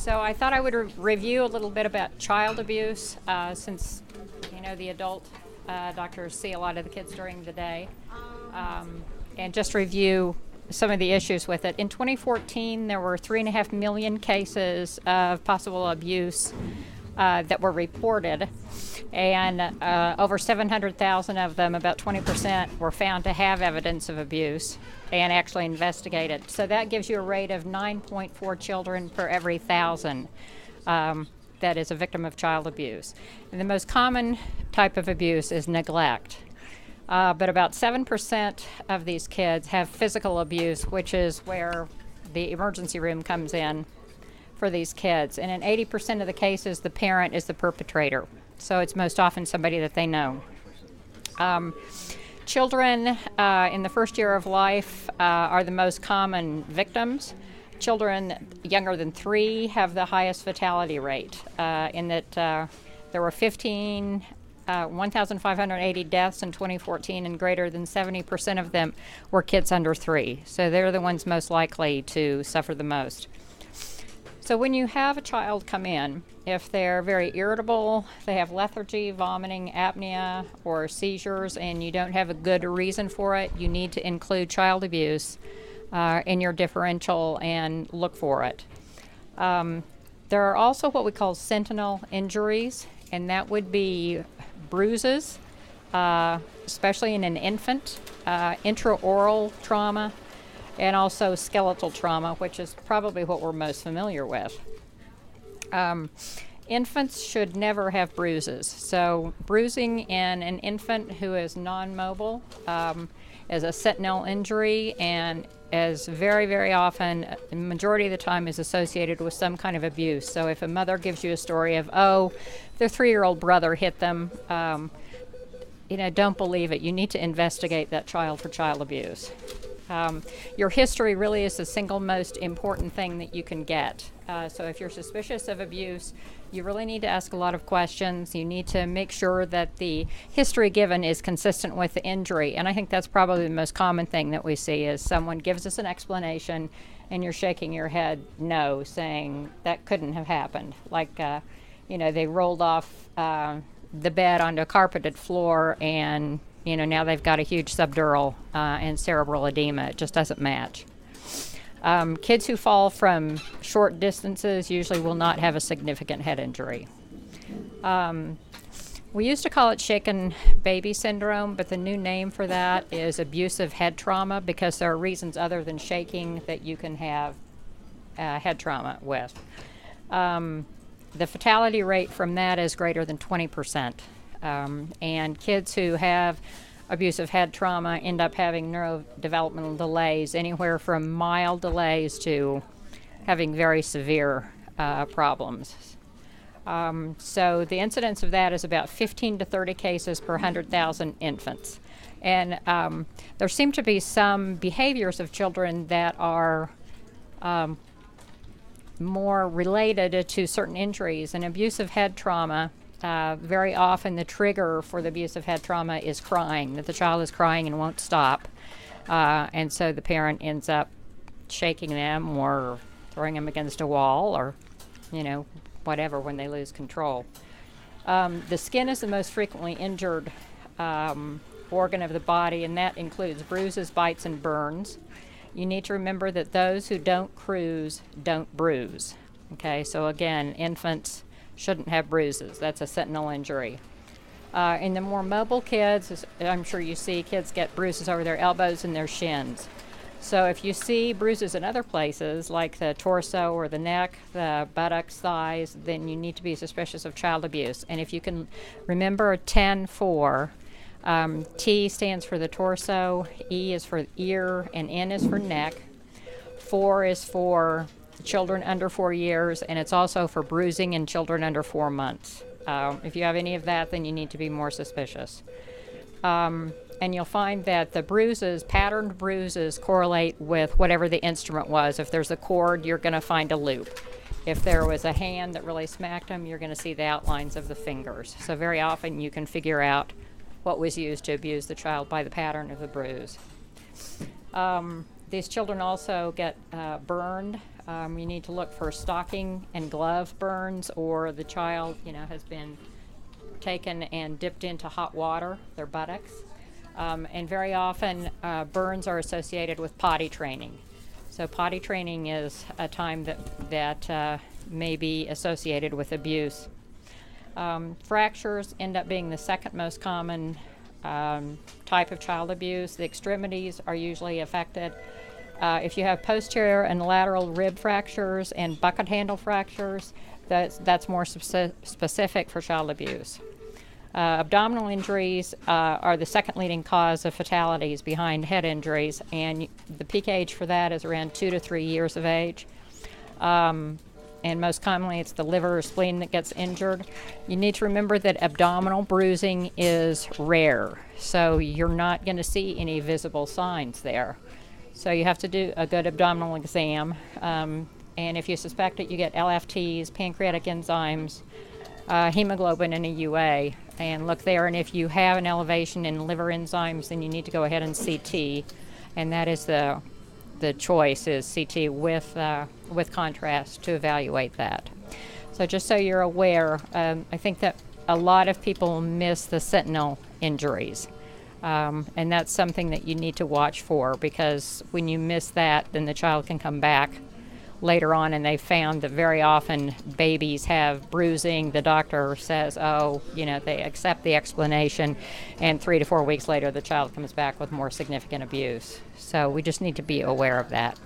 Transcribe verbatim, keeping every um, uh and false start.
So I thought I would re- review a little bit about child abuse, uh, since, you know, the adult uh, doctors see a lot of the kids during the day, um, and just review some of the issues with it. In twenty fourteen, there were three and a half million cases of possible abuse uh, that were reported, and uh, over seven hundred thousand of them, about twenty percent, were found to have evidence of abuse and actually investigated. So that gives you a rate of nine point four children per every thousand um, that is a victim of child abuse. And the most common type of abuse is neglect. Uh, but about seven percent of these kids have physical abuse, which is where the emergency room comes in for these kids. And in eighty percent of the cases, the parent is the perpetrator. So it's most often somebody that they know. Um, children uh, in the first year of life uh, are the most common victims. Children younger than three have the highest fatality rate, uh, in that uh, there were fifteen Uh, one thousand five hundred eighty deaths in twenty fourteen, and greater than seventy percent of them were kids under three. So they're the ones most likely to suffer the most. So when you have a child come in, if they're very irritable, they have lethargy, vomiting, apnea, or seizures, and you don't have a good reason for it, you need to include child abuse uh, in your differential and look for it. Um, there are also what we call sentinel injuries, and that would be bruises, uh, especially in an infant, uh, intraoral trauma, and also skeletal trauma, which is probably what we're most familiar with. Um, infants should never have bruises. So bruising in an infant who is non-mobile um, is a sentinel injury, and is very, very often, the majority of the time, is associated with some kind of abuse. So if a mother gives you a story of, oh, their three-year-old brother hit them, um, you know, don't believe it. You need to investigate that child for child abuse. Um, your history really is the single most important thing that you can get. Uh, so if you're suspicious of abuse, you really need to ask a lot of questions. You need to make sure that the history given is consistent with the injury. And I think that's probably the most common thing that we see is someone gives us an explanation and you're shaking your head no, saying that couldn't have happened. Like, uh, you know, they rolled off uh, the bed onto a carpeted floor, and you know, now they've got a huge subdural uh, and cerebral edema. It just doesn't match. Um, kids who fall from short distances usually will not have a significant head injury. Um, we used to call it shaken baby syndrome, but the new name for that is abusive head trauma, because there are reasons other than shaking that you can have uh, head trauma with. Um, the fatality rate from that is greater than twenty percent. Um, and kids who have abusive head trauma end up having neurodevelopmental delays, anywhere from mild delays to having very severe uh, problems. Um, so the incidence of that is about fifteen to thirty cases per one hundred thousand infants. And um, there seem to be some behaviors of children that are um, more related to certain injuries, and abusive head trauma. Uh, very often the trigger for the abusive head trauma is crying, that the child is crying and won't stop. Uh, and so the parent ends up shaking them or throwing them against a wall or, you know, whatever when they lose control. Um, the skin is the most frequently injured um, organ of the body, and that includes bruises, bites, and burns. You need to remember that those who don't cruise don't bruise. Okay, so again, infants shouldn't have bruises. That's a sentinel injury. Uh, in the more mobile kids, I'm sure you see kids get bruises over their elbows and their shins. So if you see bruises in other places, like the torso or the neck, the buttocks, thighs, then you need to be suspicious of child abuse. And if you can remember ten four, um, T stands for the torso, E is for ear, and N is for neck. four is for children under four years, and it's also for bruising in children under four months. Um, if you have any of that, then you need to be more suspicious. Um, and you'll find that the bruises, patterned bruises, correlate with whatever the instrument was. If there's a cord, you're going to find a loop. If there was a hand that really smacked them, you're going to see the outlines of the fingers. So very often you can figure out what was used to abuse the child by the pattern of the bruise. Um, these children also get uh, burned. Um, you need to look for stocking and glove burns, or the child, you know, has been taken and dipped into hot water, their buttocks. Um, and very often uh, burns are associated with potty training. So potty training is a time that, that uh, may be associated with abuse. Um, fractures end up being the second most common um, type of child abuse. The extremities are usually affected. Uh, if you have posterior and lateral rib fractures and bucket handle fractures, that's, that's more sp- specific for child abuse. Uh, abdominal injuries uh, are the second leading cause of fatalities behind head injuries, and the peak age for that is around two to three years of age. Um, and most commonly it's the liver or spleen that gets injured. You need to remember that abdominal bruising is rare, so you're not going to see any visible signs there. So you have to do a good abdominal exam, um, and if you suspect it, you get L F Ts, pancreatic enzymes, uh, hemoglobin, and a U A, and look there, and if you have an elevation in liver enzymes, then you need to go ahead and C T, and that is the the choice is C T with uh, with contrast to evaluate that. So just so you're aware, um, I think that a lot of people miss the sentinel injuries, um, and that's something that you need to watch for, because when you miss that, then the child can come back later on, and they found that very often babies have bruising. The doctor says, oh, you know, they accept the explanation, and three to four weeks later the child comes back with more significant abuse. So we just need to be aware of that.